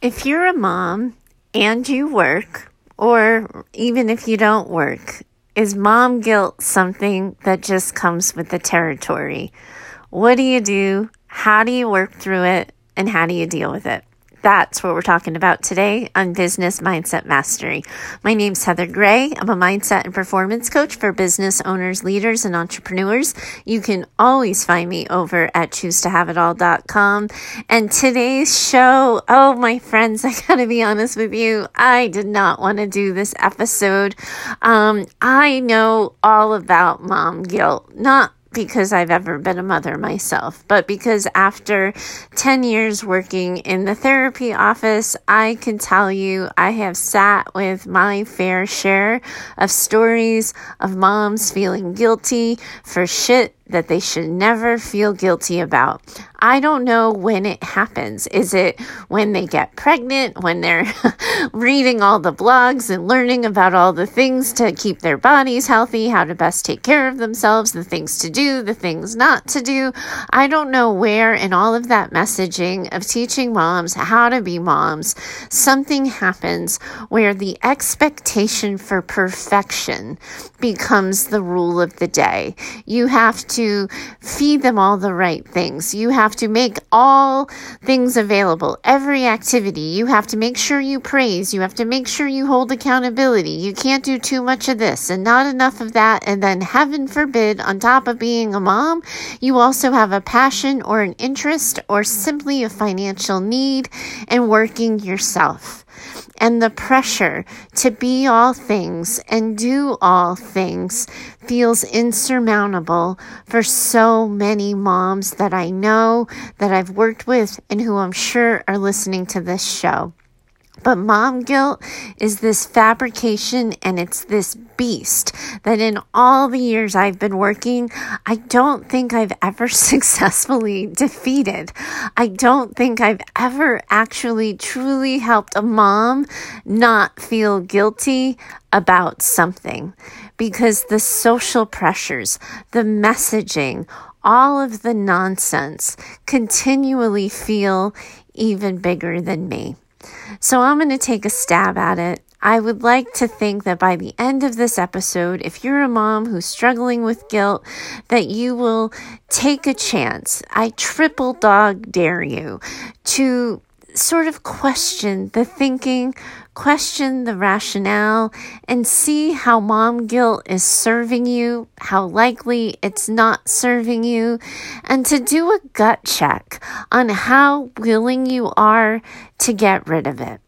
If you're a mom and you work, or even if you don't work, is mom guilt something that just comes with the territory? What do you do? How do you work through it? And how do you deal with it? That's what we're talking about today on Business Mindset Mastery. My name's Heather Gray. I'm a mindset and performance coach for business owners, leaders, and entrepreneurs. You can always find me over at choosetohaveitall.com. And today's show, oh, my friends, I gotta be honest with you, I did not want to do this episode. I know all about mom guilt, not because I've ever been a mother myself, but because after 10 years working in the therapy office, I can tell you I have sat with my fair share of stories of moms feeling guilty for shit that they should never feel guilty about. I don't know when it happens. Is it when they get pregnant, when they're reading all the blogs and learning about all the things to keep their bodies healthy, how to best take care of themselves, the things to do, the things not to do? I don't know where in all of that messaging of teaching moms how to be moms, something happens where the expectation for perfection becomes the rule of the day. You have to feed them all the right things. You have to make all things available, every activity. You have to make sure you praise. You have to make sure you hold accountability. You can't do too much of this and not enough of that. And then heaven forbid, on top of being a mom, you also have a passion or an interest or simply a financial need and working yourself. And the pressure to be all things and do all things feels insurmountable for so many moms that I know, that I've worked with, and who I'm sure are listening to this show. But mom guilt is this fabrication, and it's this beast that in all the years I've been working, I don't think I've ever successfully defeated. I don't think I've ever actually truly helped a mom not feel guilty about something, because the social pressures, the messaging, all of the nonsense continually feel even bigger than me. So I'm going to take a stab at it. I would like to think that by the end of this episode, if you're a mom who's struggling with guilt, that you will take a chance. I triple dog dare you to sort of question the thinking, question the rationale, and see how mom guilt is serving you, how likely it's not serving you, and to do a gut check on how willing you are to get rid of it.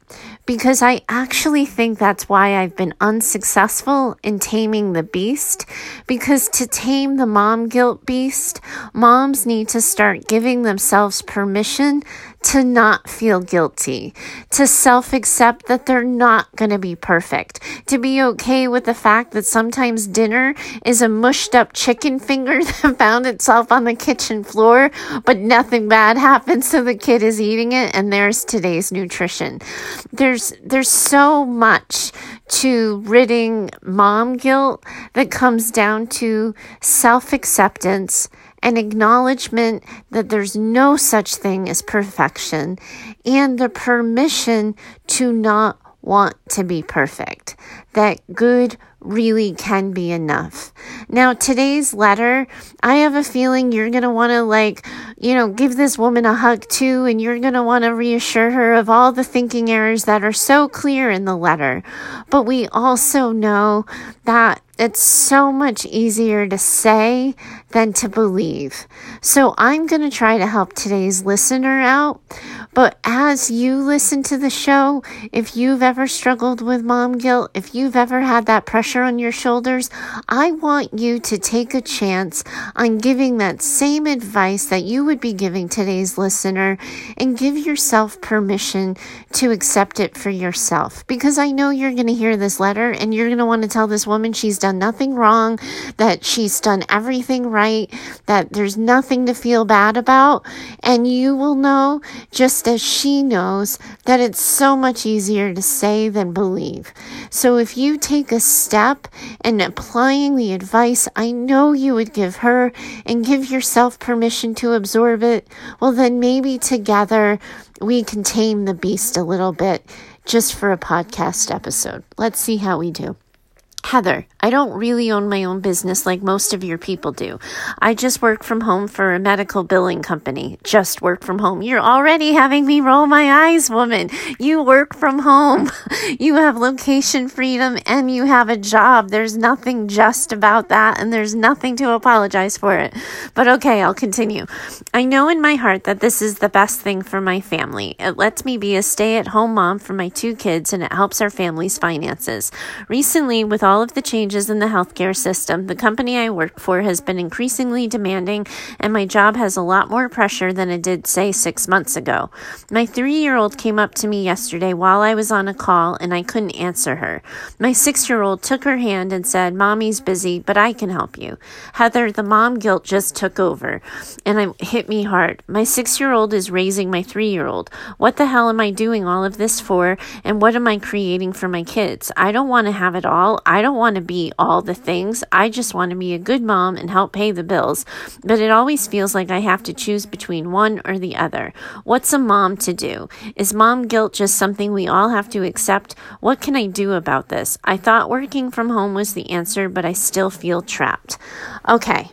Because I actually think that's why I've been unsuccessful in taming the beast. Because to tame the mom guilt beast, moms need to start giving themselves permission to not feel guilty, to self-accept that they're not going to be perfect, to be okay with the fact that sometimes dinner is a mushed up chicken finger that found itself on the kitchen floor, but nothing bad happens, so the kid is eating it, and there's today's nutrition. There's so much to ridding mom guilt that comes down to self-acceptance and acknowledgement that there's no such thing as perfection, and the permission to not want to be perfect, that good really can be enough. Now, today's letter, I have a feeling you're going to want to give this woman a hug too, and you're going to want to reassure her of all the thinking errors that are so clear in the letter. But we also know that it's so much easier to say than to believe. So I'm going to try to help today's listener out. But as you listen to the show, if you've ever struggled with mom guilt, if you've ever had that pressure on your shoulders, I want you to take a chance on giving that same advice that you would be giving today's listener, and give yourself permission to accept it for yourself. Because I know you're going to hear this letter and you're going to want to tell this woman she's done nothing wrong, that she's done everything right, that there's nothing to feel bad about. And you will know, just as she knows, that it's so much easier to say than believe. So if you take a step in applying the advice I know you would give her and give yourself permission to absorb it, well, then maybe together we can tame the beast a little bit just for a podcast episode. Let's see how we do. Heather, I don't really own my own business like most of your people do. I just work from home for a medical billing company. Just work from home. You're already having me roll my eyes, woman. You work from home. You have location freedom and you have a job. There's nothing just about that and there's nothing to apologize for it. But okay, I'll continue. I know in my heart that this is the best thing for my family. It lets me be a stay-at-home mom for my two kids and it helps our family's finances. Recently, with all of the changes in the healthcare system, the company I work for has been increasingly demanding, and my job has a lot more pressure than it did, say, 6 months ago. My 3-year-old came up to me yesterday while I was on a call, and I couldn't answer her. My 6-year-old took her hand and said, "Mommy's busy, but I can help you." Heather, the mom guilt just took over, and it hit me hard. My 6-year-old is raising my 3-year-old. What the hell am I doing all of this for, and what am I creating for my kids? I don't want to have it all. I don't want to be all the things. I just want to be a good mom and help pay the bills. But it always feels like I have to choose between one or the other. What's a mom to do? Is mom guilt just something we all have to accept? What can I do about this? I thought working from home was the answer, but I still feel trapped. Okay.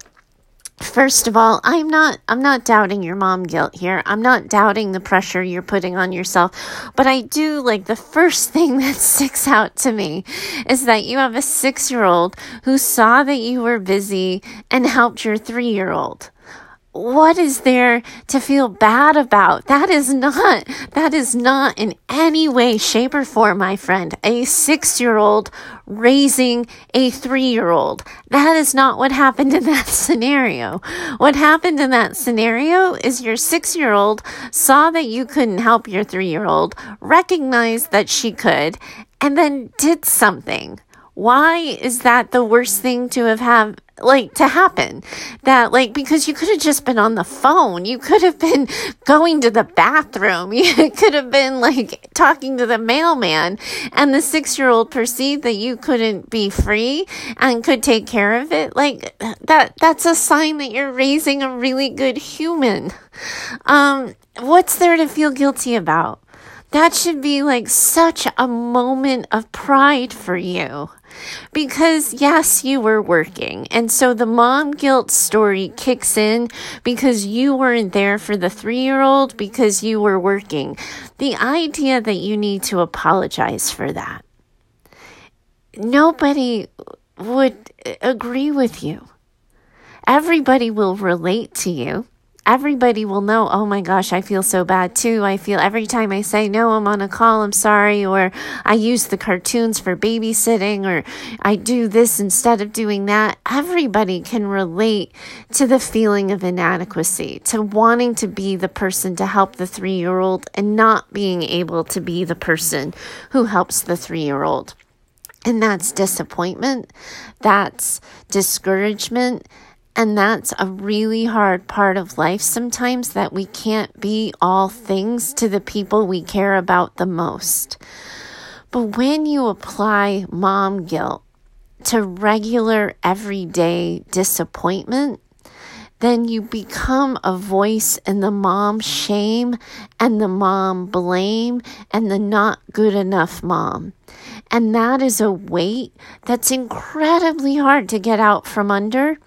First of all, I'm not doubting your mom guilt here. I'm not doubting the pressure you're putting on yourself, but I do like the first thing that sticks out to me is that you have a 6-year-old who saw that you were busy and helped your 3-year-old. What is there to feel bad about? That is not in any way, shape, or form, my friend, a 6-year-old raising a 3-year-old. That is not what happened in that scenario. What happened in that scenario is your 6-year-old saw that you couldn't help your 3-year-old, recognized that she could, and then did something. Why is that the worst thing to have happened? Because you could have just been on the phone. You could have been going to the bathroom. You could have been like talking to the mailman, and the 6-year-old perceived that you couldn't be free and could take care of it. Like that's a sign that you're raising a really good human. What's there to feel guilty about? That should be like such a moment of pride for you. Because yes, you were working. And so the mom guilt story kicks in because you weren't there for the 3-year-old because you were working. The idea that you need to apologize for that. Nobody would agree with you. Everybody will relate to you. Everybody will know, oh my gosh, I feel so bad too. I feel every time I say, no, I'm on a call, I'm sorry, or I use the cartoons for babysitting, or I do this instead of doing that. Everybody can relate to the feeling of inadequacy, to wanting to be the person to help the 3-year-old and not being able to be the person who helps the 3-year-old. And that's disappointment, that's discouragement, and that's a really hard part of life sometimes, that we can't be all things to the people we care about the most. But when you apply mom guilt to regular everyday disappointment, then you become a voice in the mom shame and the mom blame and the not good enough mom. And that is a weight that's incredibly hard to get out from under,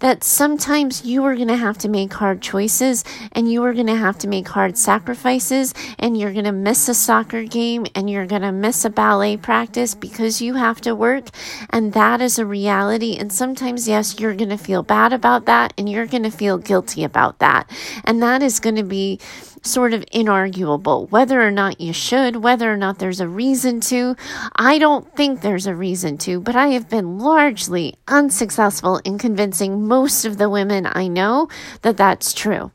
that sometimes you are going to have to make hard choices and you are going to have to make hard sacrifices, and you're going to miss a soccer game and you're going to miss a ballet practice because you have to work. And that is a reality. And sometimes, yes, you're going to feel bad about that and you're going to feel guilty about that. And that is going to be sort of inarguable, whether or not you should, whether or not there's a reason to. I don't think there's a reason to, but I have been largely unsuccessful in convincing most of the women I know that that's true.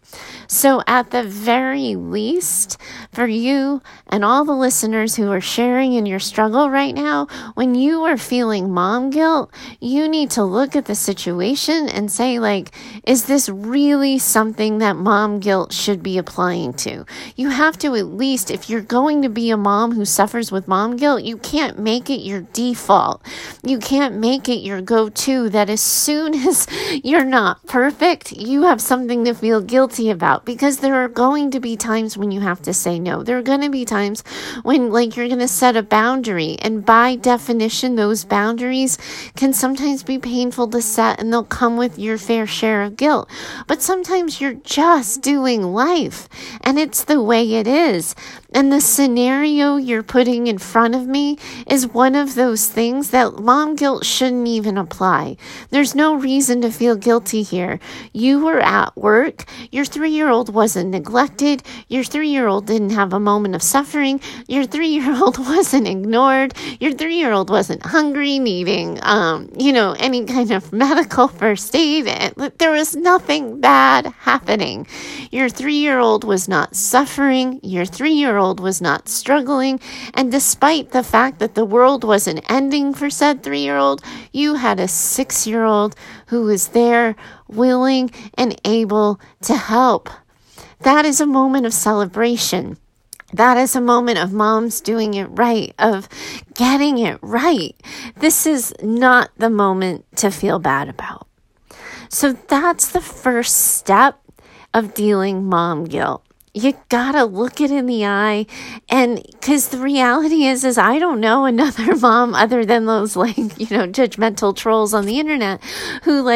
So at the very least, for you and all the listeners who are sharing in your struggle right now, when you are feeling mom guilt, you need to look at the situation and say, like, is this really something that mom guilt should be applying to. You have to at least, if you're going to be a mom who suffers with mom guilt, you can't make it your default. You can't make it your go-to that as soon as you're not perfect, you have something to feel guilty about, because there are going to be times when you have to say no. There are going to be times when you're going to set a boundary, and by definition, those boundaries can sometimes be painful to set, and they'll come with your fair share of guilt. But sometimes you're just doing life, and it's the way it is. And the scenario you're putting in front of me is one of those things that mom guilt shouldn't even apply. There's no reason to feel guilty here. You were at work. Your 3-year-old wasn't neglected. Your 3-year-old didn't have a moment of suffering. Your 3-year-old wasn't ignored. Your 3-year-old wasn't hungry, needing, any kind of medical first aid. There was nothing bad happening. Your 3-year-old was not suffering. Your 3-year-old was not struggling. And despite the fact that the world wasn't ending for said 3-year-old, you had a 6-year-old who was there, willing and able to help. That is a moment of celebration. That is a moment of moms doing it right, of getting it right. This is not the moment to feel bad about. So that's the first step of dealing mom guilt. You gotta look it in the eye, and because the reality is I don't know another mom other than those judgmental trolls on the internet who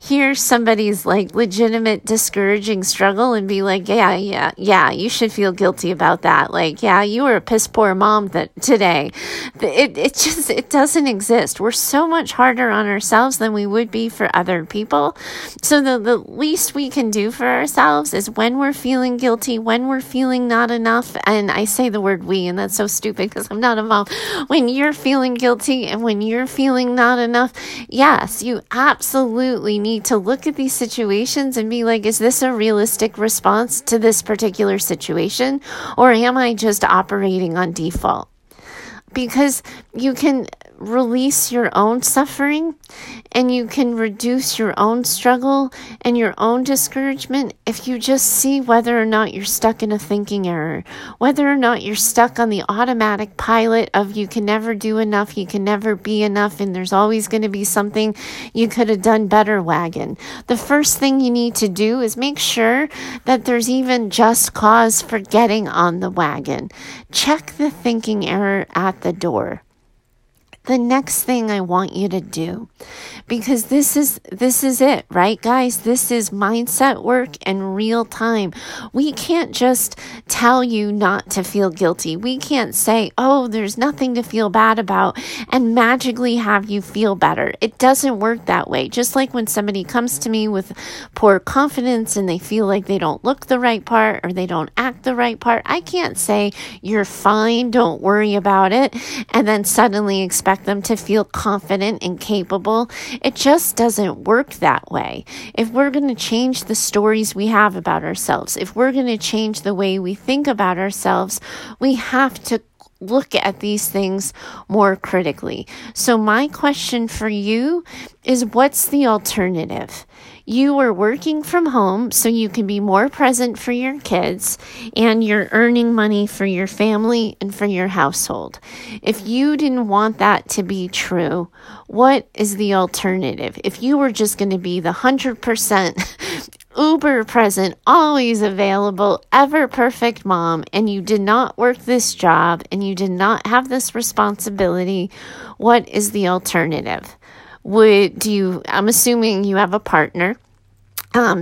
hear somebody's legitimate discouraging struggle and be like, yeah, you should feel guilty about that. You were a piss poor mom today. It doesn't exist. We're so much harder on ourselves than we would be for other people. So the least we can do for ourselves is when we're feeling guilty, when we're feeling not enough, and I say the word we, and that's so stupid because I'm not a mom, when you're feeling guilty and when you're feeling not enough, yes, you absolutely need to look at these situations and be like, is this a realistic response to this particular situation, or am I just operating on default? Because you can release your own suffering, and you can reduce your own struggle and your own discouragement if you just see whether or not you're stuck in a thinking error, whether or not you're stuck on the automatic pilot of you can never do enough, you can never be enough, and there's always going to be something you could have done better wagon. The first thing you need to do is make sure that there's even just cause for getting on the wagon. Check the thinking error at the door. The next thing I want you to do, because this is it, right, guys? This is mindset work and real time. We can't just tell you not to feel guilty. We can't say, oh, there's nothing to feel bad about, and magically have you feel better. It doesn't work that way. Just like when somebody comes to me with poor confidence and they feel like they don't look the right part or they don't act the right part, I can't say, you're fine, don't worry about it, and then suddenly expect them to feel confident and capable. It just doesn't work that way. If we're going to change the stories we have about ourselves, if we're going to change the way we think about ourselves, we have to look at these things more critically. So my question for you is, what's the alternative? You are working from home so you can be more present for your kids, and you're earning money for your family and for your household. If you didn't want that to be true, what is the alternative? If you were just going to be the 100% uber present, always available, ever perfect mom, and you did not work this job and you did not have this responsibility, what is the alternative? I'm assuming you have a partner.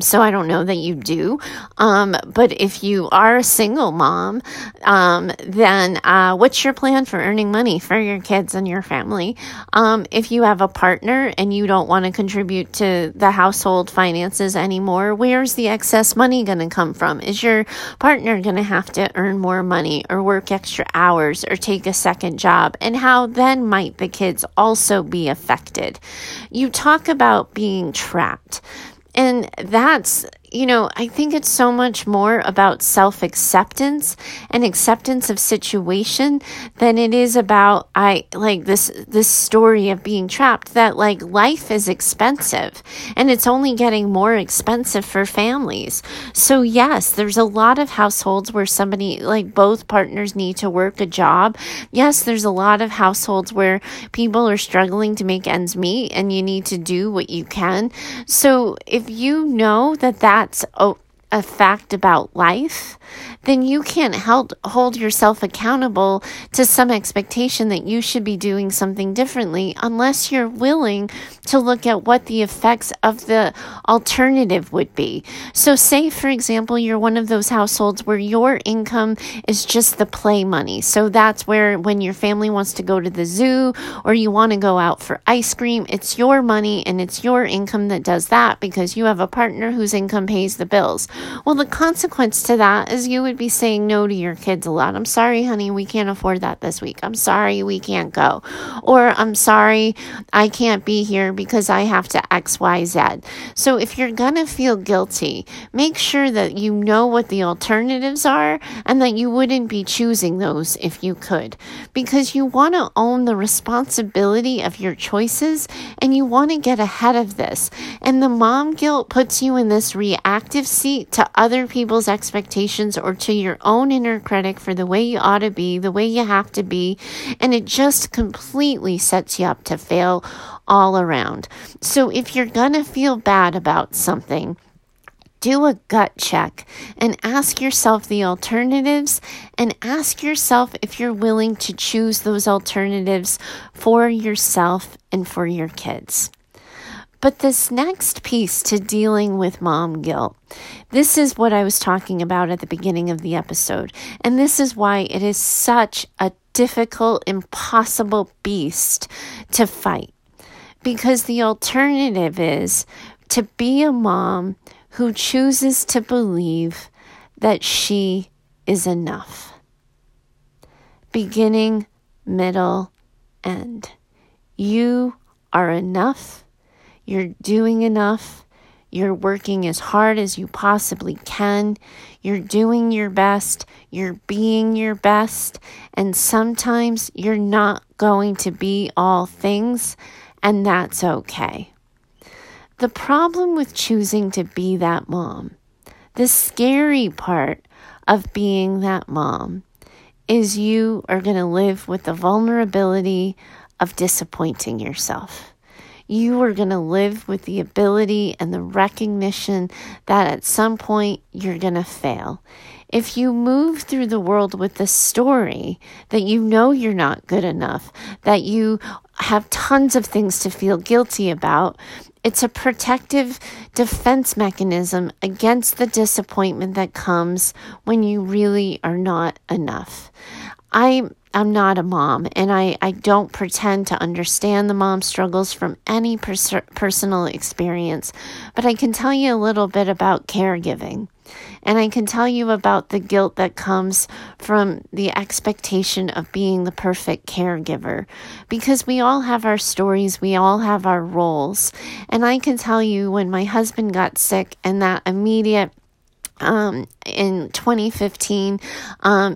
So I don't know that you do. But if you are a single mom, then what's your plan for earning money for your kids and your family? If you have a partner and you don't want to contribute to the household finances anymore, where's the excess money going to come from? Is your partner going to have to earn more money or work extra hours or take a second job? And how then might the kids also be affected? You talk about being trapped. And that's you know, I think it's so much more about self-acceptance and acceptance of situation than it is about, this story of being trapped, that like life is expensive and it's only getting more expensive for families. So yes, there's a lot of households where somebody, like both partners need to work a job. Yes, there's a lot of households where people are struggling to make ends meet and you need to do what you can. So if you know that that's a fact about life, then you can't hold yourself accountable to some expectation that you should be doing something differently unless you're willing to look at what the effects of the alternative would be. So say, for example, you're one of those households where your income is just the play money. So that's where when your family wants to go to the zoo or you want to go out for ice cream, it's your money and it's your income that does that because you have a partner whose income pays the bills. Well, the consequence to that is you would be saying no to your kids a lot. I'm sorry, honey, we can't afford that this week. I'm sorry, we can't go. Or I'm sorry, I can't be here because I have to X, Y, Z. So if you're going to feel guilty, make sure that you know what the alternatives are and that you wouldn't be choosing those if you could, because you want to own the responsibility of your choices and you want to get ahead of this. And the mom guilt puts you in this reactive seat to other people's expectations or to your own inner critic for the way you ought to be, the way you have to be, and it just completely sets you up to fail all around. So if you're gonna feel bad about something, do a gut check and ask yourself the alternatives and ask yourself if you're willing to choose those alternatives for yourself and for your kids. But this next piece to dealing with mom guilt, this is what I was talking about at the beginning of the episode. And this is why it is such a difficult, impossible beast to fight. Because the alternative is to be a mom who chooses to believe that she is enough. Beginning, middle, end. You are enough. You're doing enough. You're working as hard as you possibly can. You're doing your best. You're being your best. And sometimes you're not going to be all things, and that's okay. The problem with choosing to be that mom, the scary part of being that mom, is you are going to live with the vulnerability of disappointing yourself. You are going to live with the ability and the recognition that at some point you're going to fail. If you move through the world with the story that you know you're not good enough, that you have tons of things to feel guilty about, it's a protective defense mechanism against the disappointment that comes when you really are not enough. I'm not a mom, and I don't pretend to understand the mom struggles from any personal experience, but I can tell you a little bit about caregiving, and I can tell you about the guilt that comes from the expectation of being the perfect caregiver, because we all have our stories, we all have our roles, and I can tell you when my husband got sick and that immediate in 2015,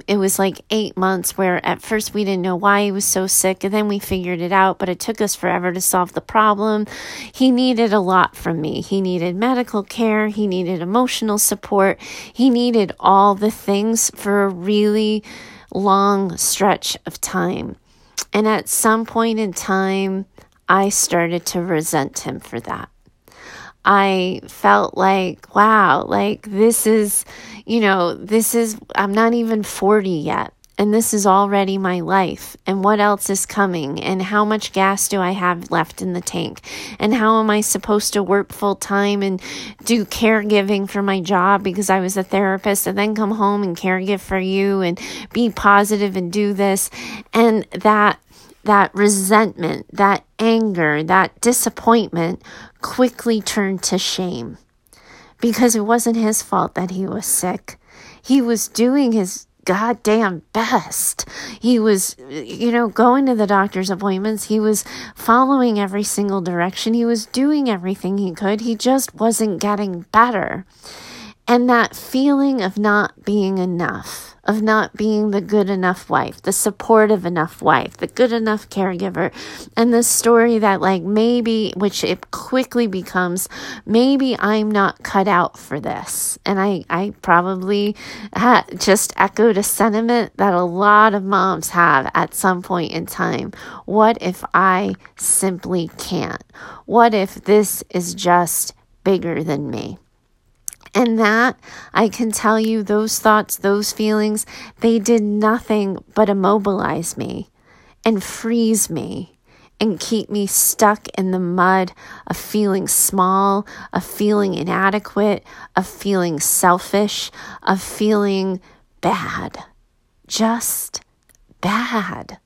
it was like 8 months where at first we didn't know why he was so sick, and then we figured it out, but it took us forever to solve the problem. He needed a lot from me. He needed medical care. He needed emotional support. He needed all the things for a really long stretch of time. And at some point in time, I started to resent him for that. I felt like, wow, like this is, I'm not even 40 yet, and this is already my life, and what else is coming, and how much gas do I have left in the tank, and how am I supposed to work full time and do caregiving for my job because I was a therapist, and then come home and caregive for you and be positive and do this, and that resentment, that anger, that disappointment quickly turned to shame, because it wasn't his fault that he was sick. He was doing his goddamn best. He was, going to the doctor's appointments. He was following every single direction. He was doing everything he could. He just wasn't getting better. And that feeling of not being enough, of not being the good enough wife, the supportive enough wife, the good enough caregiver, and the story that like maybe, which it quickly becomes, maybe I'm not cut out for this. And I probably just echoed a sentiment that a lot of moms have at some point in time. What if I simply can't? What if this is just bigger than me? And that, I can tell you, those thoughts, those feelings, they did nothing but immobilize me and freeze me and keep me stuck in the mud of feeling small, of feeling inadequate, of feeling selfish, of feeling bad. Just bad.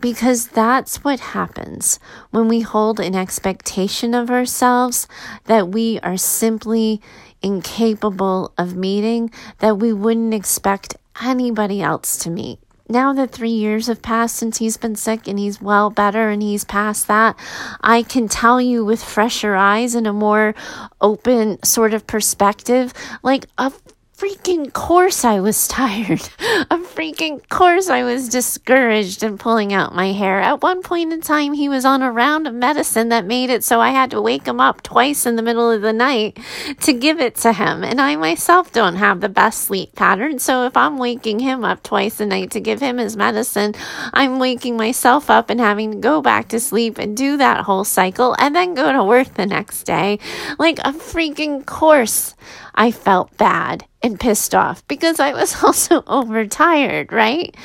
Because that's what happens when we hold an expectation of ourselves that we are simply incapable of meeting, that we wouldn't expect anybody else to meet. Now that 3 years have passed since he's been sick and he's well better and he's past that, I can tell you with fresher eyes and a more open sort of perspective, like of freaking course I was tired. Of freaking course I was discouraged and pulling out my hair. At one point in time, he was on a round of medicine that made it so I had to wake him up twice in the middle of the night to give it to him. And I myself don't have the best sleep pattern. So if I'm waking him up twice a night to give him his medicine, I'm waking myself up and having to go back to sleep and do that whole cycle and then go to work the next day. Like a freaking course I felt bad and pissed off because I was also overtired, right?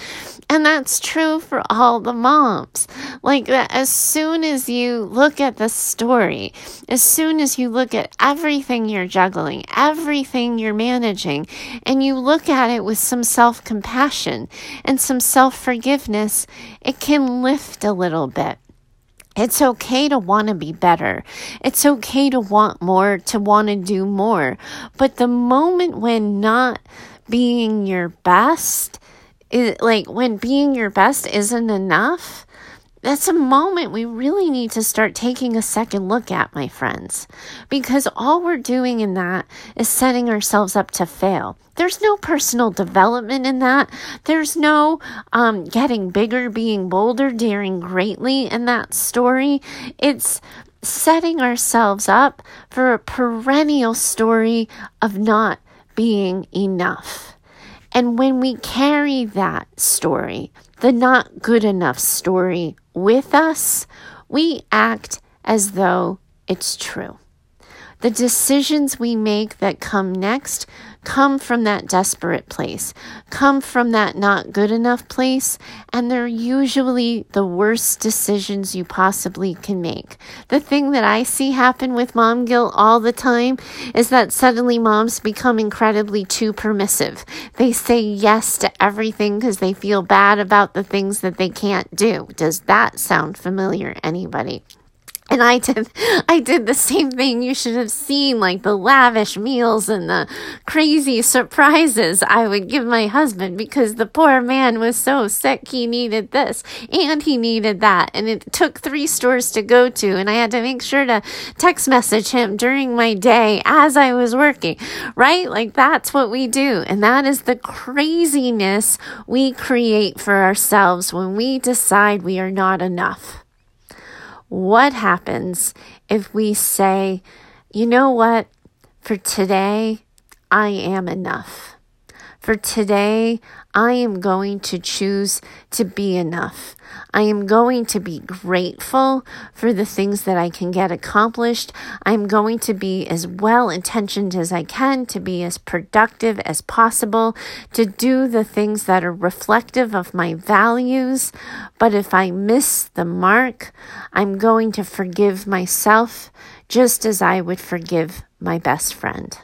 And that's true for all the moms. Like that, as soon as you look at the story, as soon as you look at everything you're juggling, everything you're managing, and you look at it with some self-compassion and some self-forgiveness, it can lift a little bit. It's okay to want to be better. It's okay to want more, to want to do more. But the moment when not being your best, like when being your best isn't enough, that's a moment we really need to start taking a second look at, my friends, because all we're doing in that is setting ourselves up to fail. There's no personal development in that. There's no getting bigger, being bolder, daring greatly in that story. It's setting ourselves up for a perennial story of not being enough. And when we carry that story, the not good enough story with us, we act as though it's true. The decisions we make that come next come from that desperate place, come from that not good enough place, and they're usually the worst decisions you possibly can make. The thing that I see happen with mom guilt all the time is that suddenly moms become incredibly too permissive. They say yes to everything because they feel bad about the things that they can't do. Does that sound familiar, anybody? And I did the same thing. You should have seen like the lavish meals and the crazy surprises I would give my husband because the poor man was so sick. He needed this and he needed that. And it took 3 stores to go to. And I had to make sure to text message him during my day as I was working, right? Like that's what we do. And that is the craziness we create for ourselves when we decide we are not enough. What happens if we say, you know what, for today, I am enough. For today, I am going to choose to be enough. I am going to be grateful for the things that I can get accomplished. I'm going to be as well-intentioned as I can, to be as productive as possible, to do the things that are reflective of my values. But if I miss the mark, I'm going to forgive myself just as I would forgive my best friend.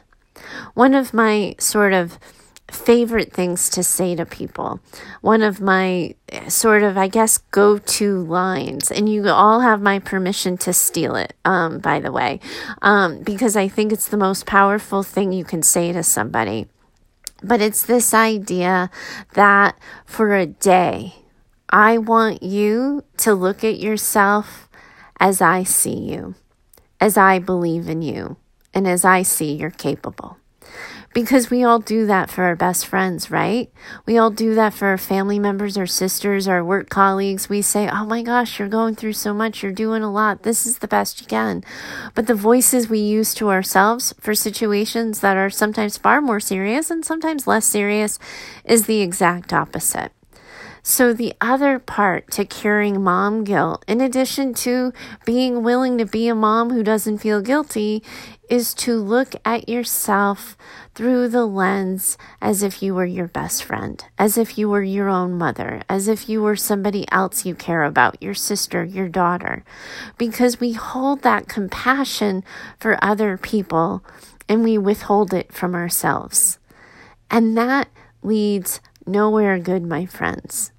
One of my sort of favorite things to say to people, one of my sort of, I guess, go-to lines, and you all have my permission to steal it, by the way, because I think it's the most powerful thing you can say to somebody. But it's this idea that for a day, I want you to look at yourself as I see you, as I believe in you, and as I see you're capable. Because we all do that for our best friends, right? We all do that for our family members, our sisters, our work colleagues. We say, oh my gosh, you're going through so much. You're doing a lot. This is the best you can. But the voices we use to ourselves for situations that are sometimes far more serious and sometimes less serious is the exact opposite. So the other part to curing mom guilt, in addition to being willing to be a mom who doesn't feel guilty, is to look at yourself through the lens as if you were your best friend, as if you were your own mother, as if you were somebody else you care about, your sister, your daughter, because we hold that compassion for other people and we withhold it from ourselves. And that leads nowhere good, my friends.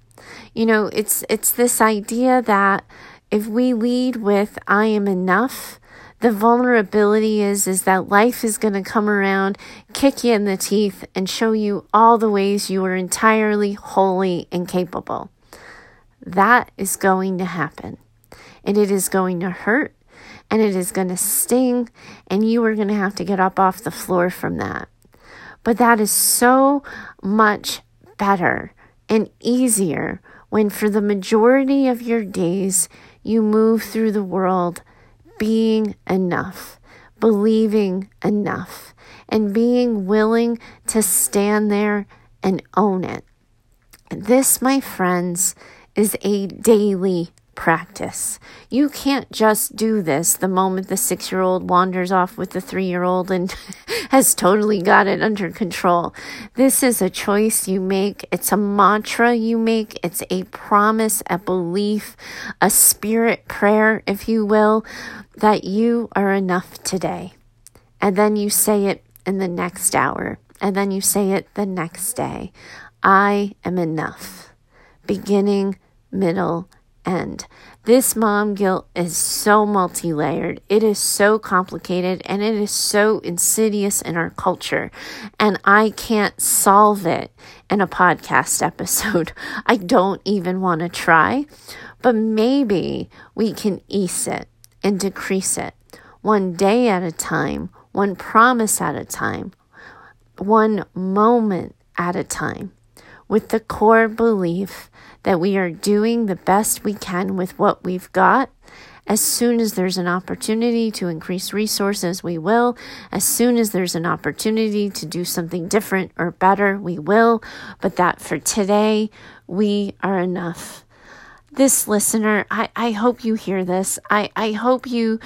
You know, it's this idea that if we lead with I am enough, the vulnerability is that life is going to come around, kick you in the teeth, and show you all the ways you are entirely, wholly, and capable. That is going to happen. And it is going to hurt, and it is going to sting, and you are going to have to get up off the floor from that. But that is so much better and easier when for the majority of your days you move through the world being enough, believing enough, and being willing to stand there and own it. This, my friends, is a daily practice. You can't just do this the moment the 6-year-old wanders off with the 3-year-old and has totally got it under control. This is a choice you make. It's a mantra you make. It's a promise, a belief, a spirit prayer, if you will, that you are enough today. And then you say it in the next hour. And then you say it the next day. I am enough. Beginning, middle, end. This mom guilt is so multi-layered. It is so complicated and it is so insidious in our culture. And I can't solve it in a podcast episode. I don't even want to try. But maybe we can ease it and decrease it one day at a time, one promise at a time, one moment at a time, with the core belief that we are doing the best we can with what we've got. As soon as there's an opportunity to increase resources, we will. As soon as there's an opportunity to do something different or better, we will. But that for today, we are enough. This listener, I hope you hear this. I hope you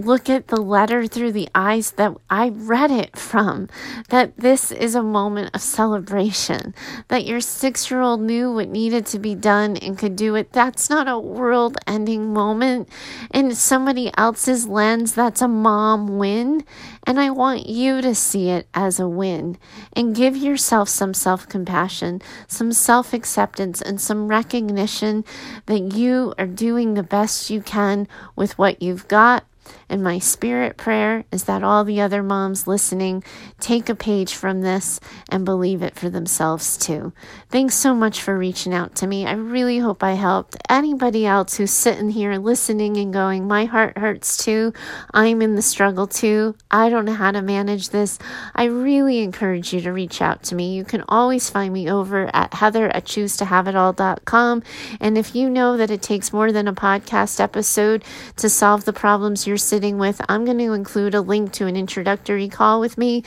look at the letter through the eyes that I read it from, that this is a moment of celebration, that your 6-year-old knew what needed to be done and could do it. That's not a world-ending moment. In somebody else's lens, that's a mom win. And I want you to see it as a win and give yourself some self-compassion, some self-acceptance, and some recognition that you are doing the best you can with what you've got. And my spirit prayer is that all the other moms listening take a page from this and believe it for themselves too. Thanks so much for reaching out to me. I really hope I helped. Anybody else who's sitting here listening and going, my heart hurts too. I'm in the struggle too. I don't know how to manage this. I really encourage you to reach out to me. You can always find me over at HeatherAtChooseToHaveItAll.com. And if you know that it takes more than a podcast episode to solve the problems you're sitting with, I'm going to include a link to an introductory call with me.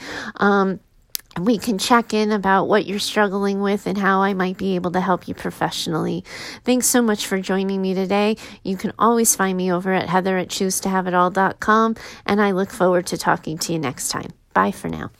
We can check in about what you're struggling with and how I might be able to help you professionally. Thanks so much for joining me today. You can always find me over at HeatherAtChooseToHaveItAll.com, and I look forward to talking to you next time. Bye for now.